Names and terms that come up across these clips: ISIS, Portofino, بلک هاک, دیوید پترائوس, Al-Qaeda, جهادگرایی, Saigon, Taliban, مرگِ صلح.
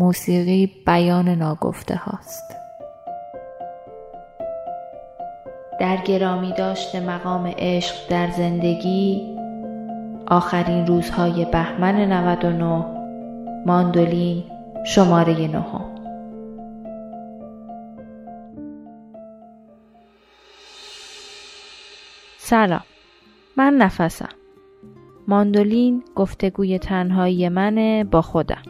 موسیقی بیان ناگفته هاست. در گرامی داشت مقام عشق در زندگی، آخرین روزهای بهمن 99، ماندولین شماره 9. سلام، من نفسم. ماندولین گفتگوی تنهایی منه با خودم.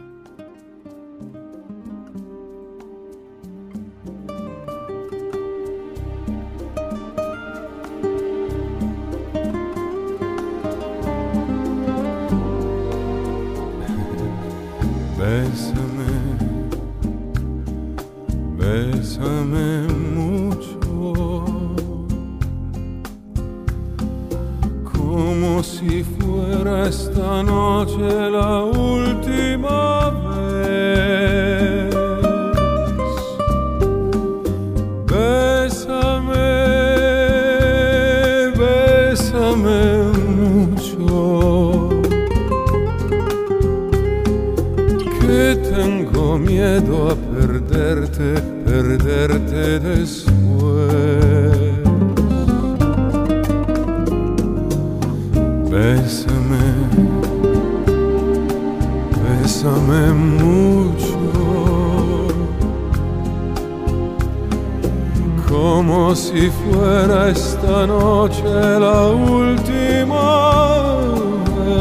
Bésame mucho, como si fuera esta noche la última vez. Bésame, bésame mucho, que tengo miedo a perderte después. Bésame, bésame mucho, como si fuera esta noche la última vez. Tengo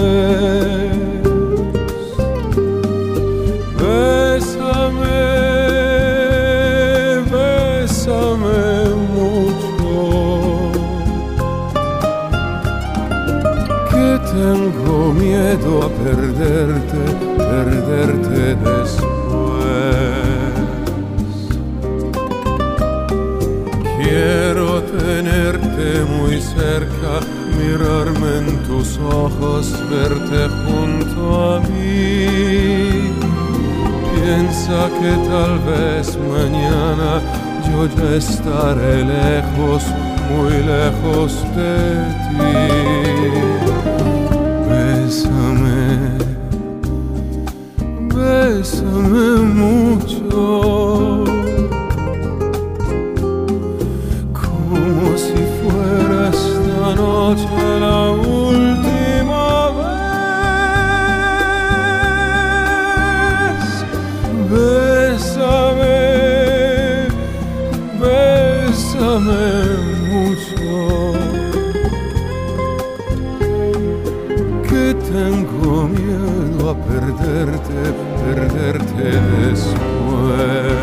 miedo a perderte después. Quiero tenerte muy cerca, mirarme en tus ojos, verte junto a mí. Piensa que tal vez mañana yo ya estaré lejos, muy lejos de ti. Bésame, bésame mucho, como si fuera esta noche la última vez. Bésame, bésame mucho, tengo miedo a perderte después.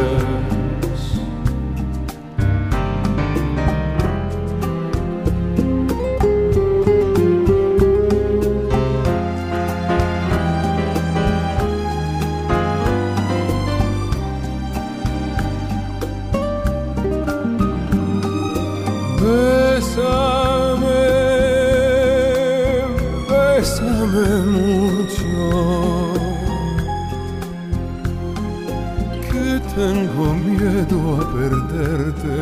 Tengo miedo a perderte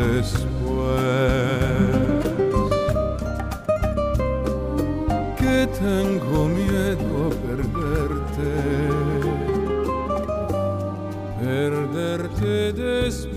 después. Que tengo miedo a perderte después.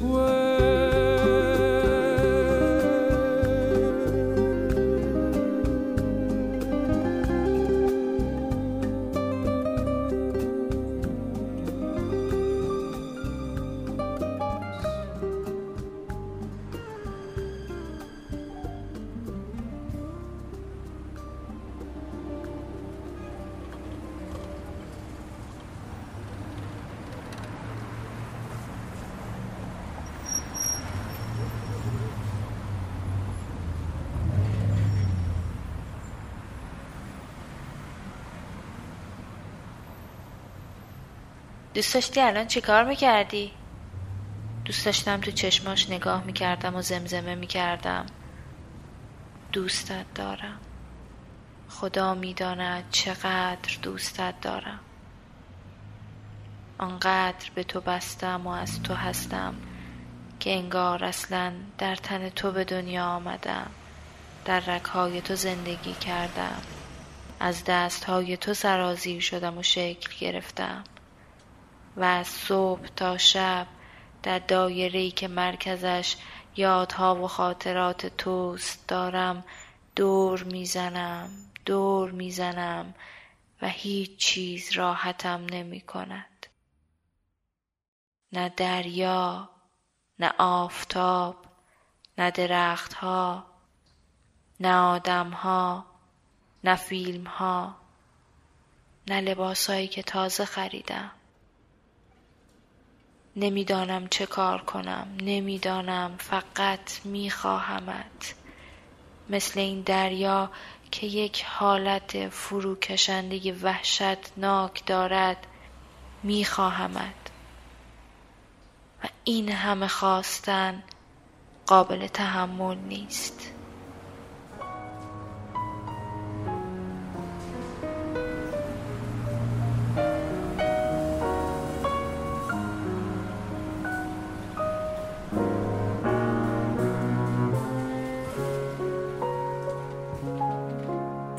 دوست داشتی الان چی کار میکردی؟ دوست داشتم تو چشماش نگاه میکردم و زمزمه میکردم. دوستت دارم. خدا میداند چقدر دوستت دارم. آنقدر به تو بستم و از تو هستم که انگار اصلا در تن تو به دنیا آمدم. در رگ‌های تو زندگی کردم. از دست‌های تو سرازیر شدم و شکل گرفتم. و از صبح تا شب در دایره‌ای که مرکزش یادها و خاطرات توست دارم دور میزنم و هیچ چیز راحتم نمی کند. نه دریا، نه آفتاب، نه درختها، نه آدمها، نه فیلمها، نه لباسایی که تازه خریدم. نمیدانم چه کار کنم، نمیدانم، فقط میخواهمت. مثل این دریا که یک حالت فروکشندگی وحشتناک دارد، میخواهمت. و این همه خواستن قابل تحمل نیست.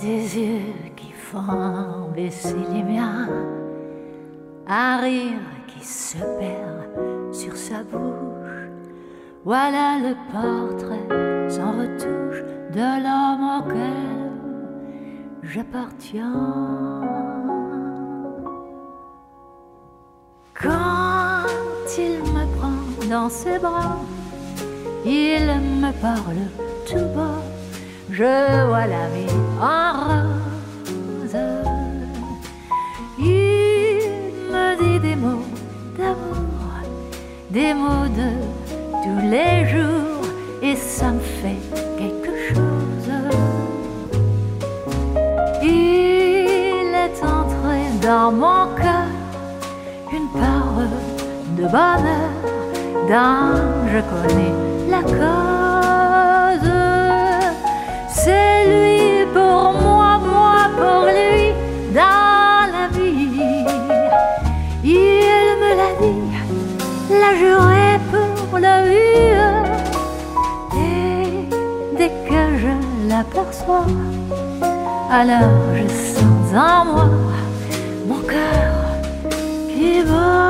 Des yeux qui font baisser les miens, un rire qui se perd sur sa bouche. Voilà le portrait sans retouche de l'homme auquel j'appartiens. Quand il me prend dans ses bras, il me parle tout bas. Je vois la vie en rose. Il me dit des mots d'amour, des mots de tous les jours, et ça me fait quelque chose. Il est entré dans mon cœur une parole de bonheur dont je connais la cause. C'est lui pour moi, moi pour lui, dans la vie. Il me l'a dit, l'a juré pour la vie. Et dès que je l'aperçois, alors je sens en moi mon cœur qui bat.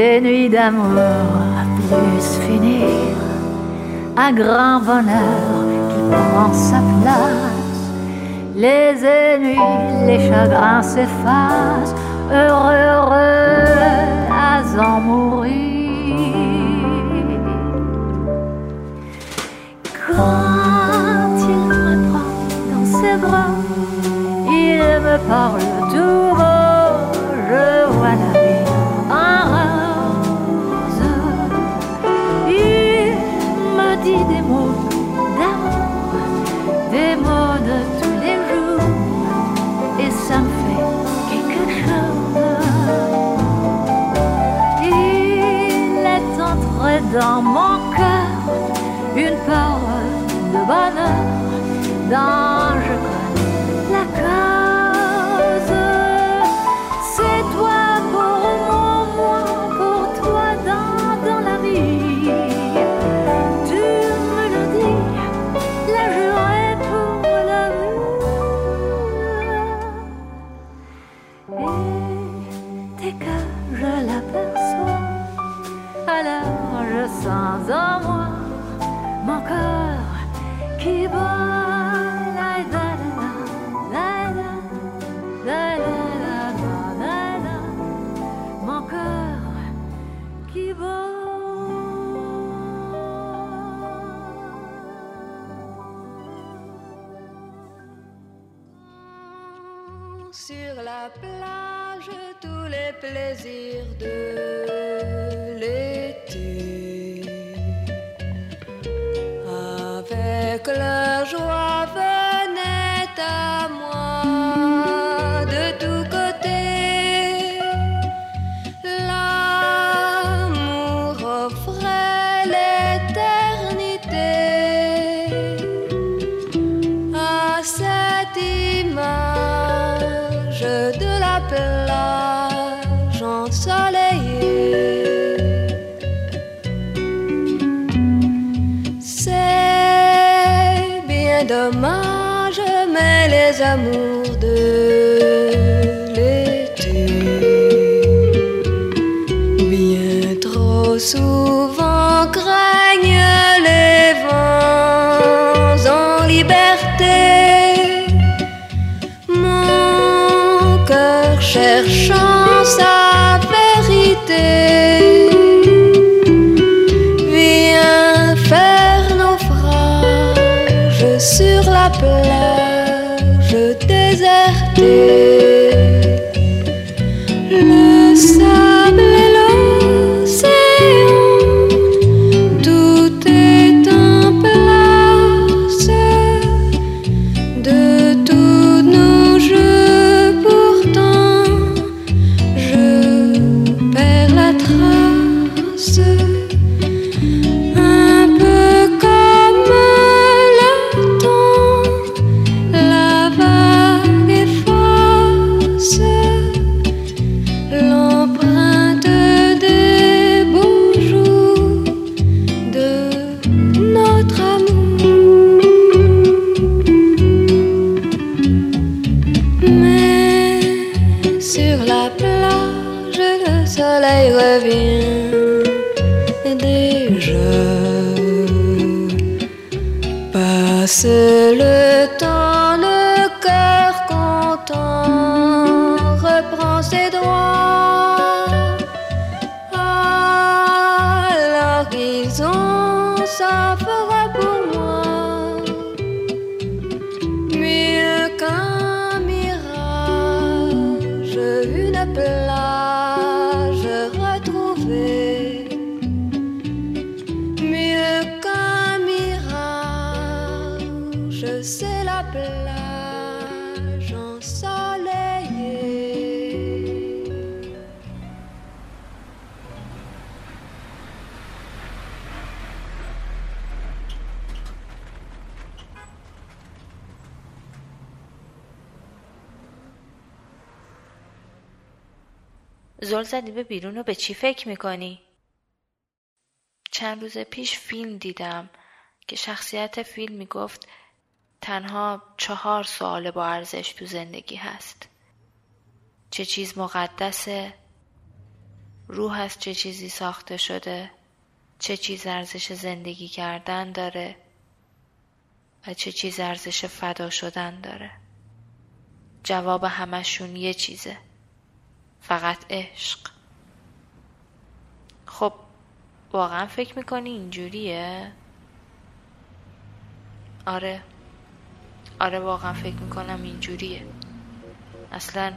Des nuits d'amour à plus finir, un grand bonheur qui prend sa place. Les ennuis, les chagrins s'effacent, heureux, heureux à en mourir. Quand il me prend dans ses bras, il me parle tout haut, je vois la vie en rose. Il me dit des mots d'amour, des mots de tous les jours, et ça me fait quelque chose. Il est entré dans mon cœur une parole de bonheur dont je connais la cause. C'est toi pour moi, moi pour toi dans la vie. Tu me le dis, la juré pour l'amour. Et dès que je l'aperçois, alors je sens en moi mon cœur qui bat. La la la la la la la la. sur la plage tous les plaisirs de l'été. Avec leur joie venait à moi de tous côtés. L'amour offrait l'éternité à cette image de la plage ensoleillée. C'est bien dommage, mais les amours de l'été, bien trop souvent craignent les vents en liberté. Mon cœur cherchant sa vérité vient faire naufrage sur la plage désertée. Le sable et l'océan, tout est en place de tous nos jeux. Pourtant, je perds la trace, un peu comme le temps, la vague efface l'empreinte des beaux jours de notre amour. Mais sur la plage, le soleil revient déjà. Passe le temps, le cœur content reprend ses droits. À l'horizon s'offre pour moi mieux qu'un mirage, une plage retrouvée, mieux qu'un mirage, c'est la plage ensoleillée. زل زدی به بیرون و به چی فکر میکنی؟ چند روز پیش فیلم دیدم که شخصیت فیلم میگفت تنها 4 سوال با ارزش تو زندگی هست. چه چیز مقدسه؟ روح از چه چیزی ساخته شده؟ چه چیز ارزش زندگی کردن داره؟ و چه چیز ارزش فدا شدن داره؟ جواب همشون یه چیزه. فقط عشق. خب واقعا فکر میکنی اینجوریه؟ آره واقعا فکر میکنم اینجوریه. اصلا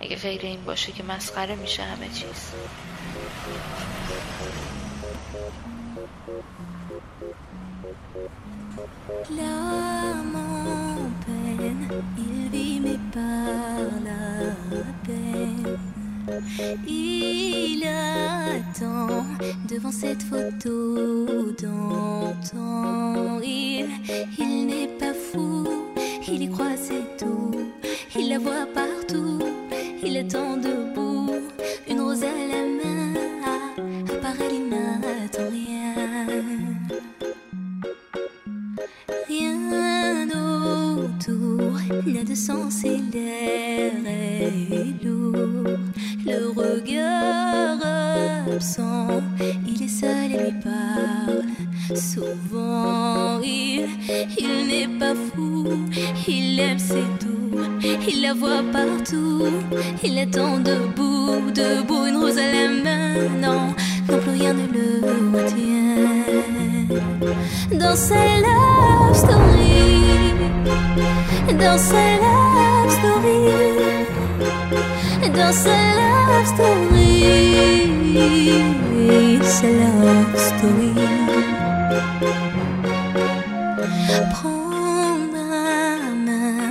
اگه غیر این باشه که مسخره میشه همه چیز. Il attend devant cette photo d'antan. Il n'est pas fou, il y croit c'est tout. Il la voit partout, il attend debout. Une rose à la main, apparaît l'inattendable. Rien autour n'a de sens et l'air est lourd. Le regard absent, il est seul et lui parle souvent. Il n'est pas fou, il aime c'est tout. Il la voit partout, il attend debout, debout, une rose à la main. Non, plus rien ne le retient. Dans ses love stories, dans ses love stories. Just a love story, it's a love story. Prends ma main,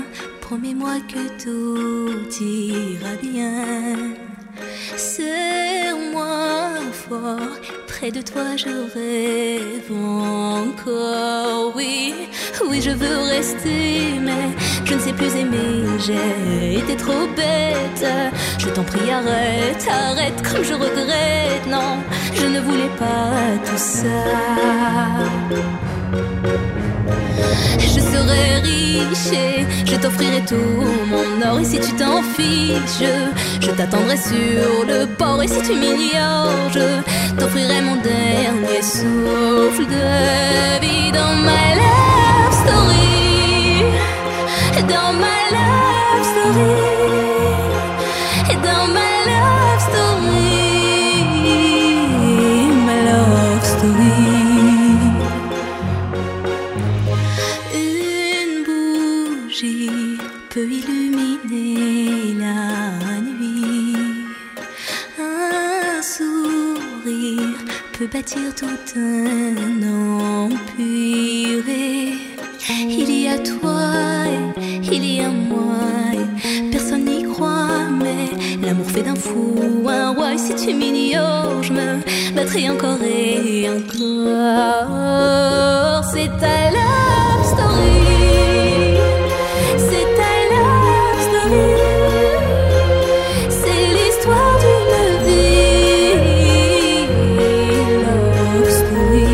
promets-moi que tout ira bien. Serre-moi fort, près de toi je rêve encore. Oui, oui je veux rester, mais je ne sais plus aimer, j'ai été trop bête. Je t'en prie, arrête, arrête, comme je regrette. Non, je ne voulais pas tout ça. Je serai riche et je t'offrirai tout mon or. Et si tu t'en fiches, je t'attendrai sur le port. Et si tu m'ignores, je t'offrirai mon dernier souffle de vie dans ma love story. Dans ma love story, dans ma love story, ma love story. Une bougie peut illuminer la nuit, un sourire peut bâtir tout un empire. Il y a toi, il y a moi, personne n'y croit, mais l'amour fait d'un fou un roi. Et si tu m'ignores, je me battrai encore et encore. C'est ta love story, c'est ta love story, c'est l'histoire d'une vie, love story.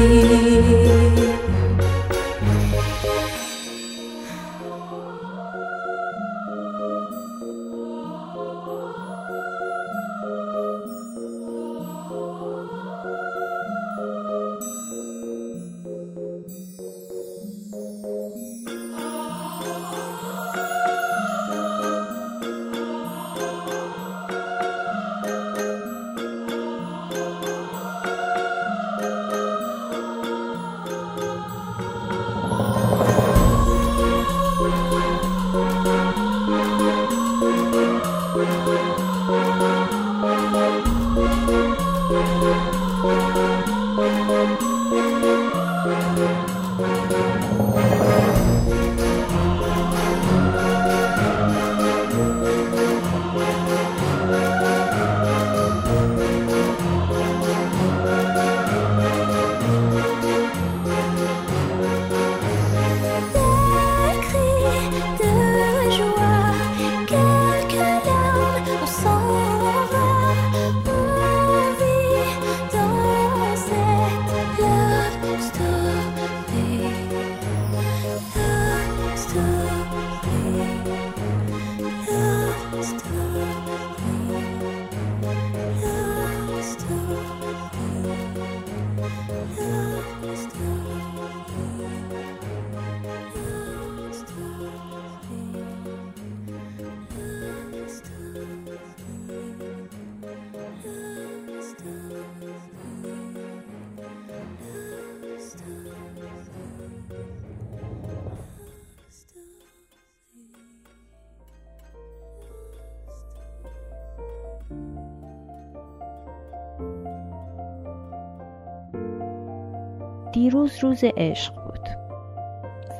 دیروز روز عشق بود،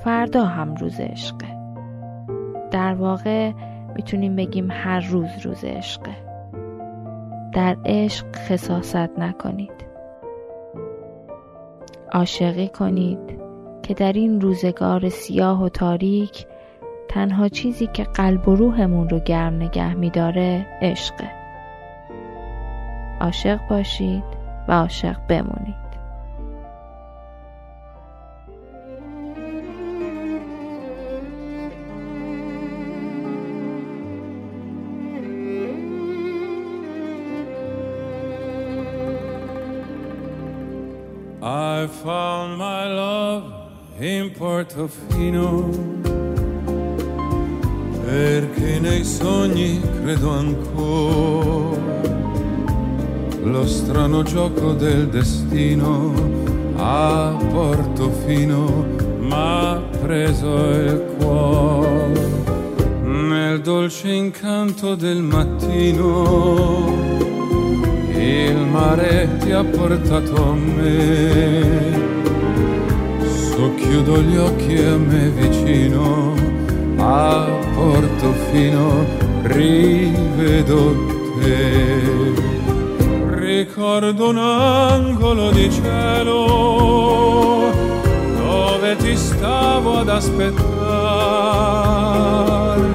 فردا هم روز عشقه. در واقع میتونیم بگیم هر روز روز عشقه. در عشق خساست نکنید، عاشقی کنید که در این روزگار سیاه و تاریک تنها چیزی که قلب و روحمون رو گرم نگه میداره عشقه. عاشق باشید و عاشق بمونید. I found my love in Portofino, perché nei sogni credo ancora. Lo strano gioco del destino a Portofino m'ha preso il cuore. Nel quel dolce incanto del mattino, il mare ti ha portato a me. Socchiudo gli occhi a me vicino, a Portofino rivedo te. Ricordo un angolo di cielo dove ti stavo ad aspettare.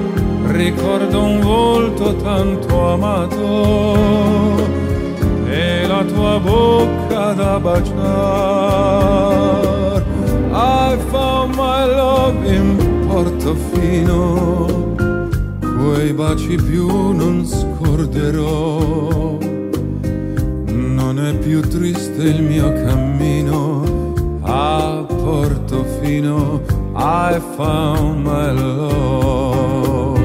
Ricordo un volto tanto amato e la tua bocca da baciar. I found my love in Portofino, quei baci più non scorderò. Non è più triste il mio cammino, a Portofino I found my love.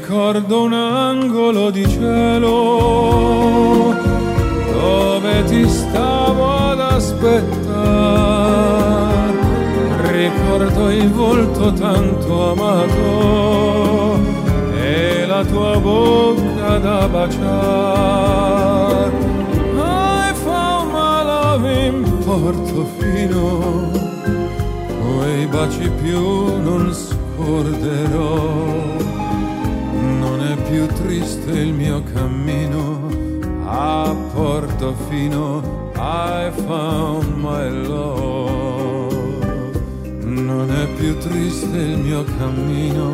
Ricordo un angolo di cielo dove ti stavo ad aspettare. Ricordo il volto tanto amato e la tua bocca da baciare. I found my love in Portofino, quei baci più non scorderò. Più triste il mio cammino, a Portofino I found my love. Non è più triste il mio cammino,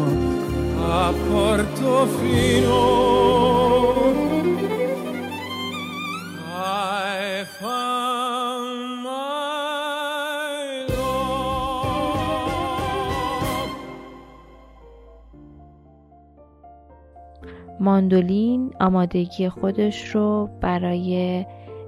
a Portofino I found my love. ماندولین آمادگی خودش رو برای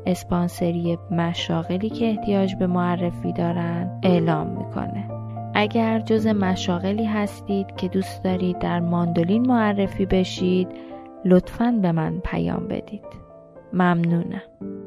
اسپانسری مشاغلی که احتیاج به معرفی دارن اعلام میکنه. اگر جز مشاغلی هستید که دوست دارید در ماندولین معرفی بشید، لطفاً به من پیام بدید. ممنونم.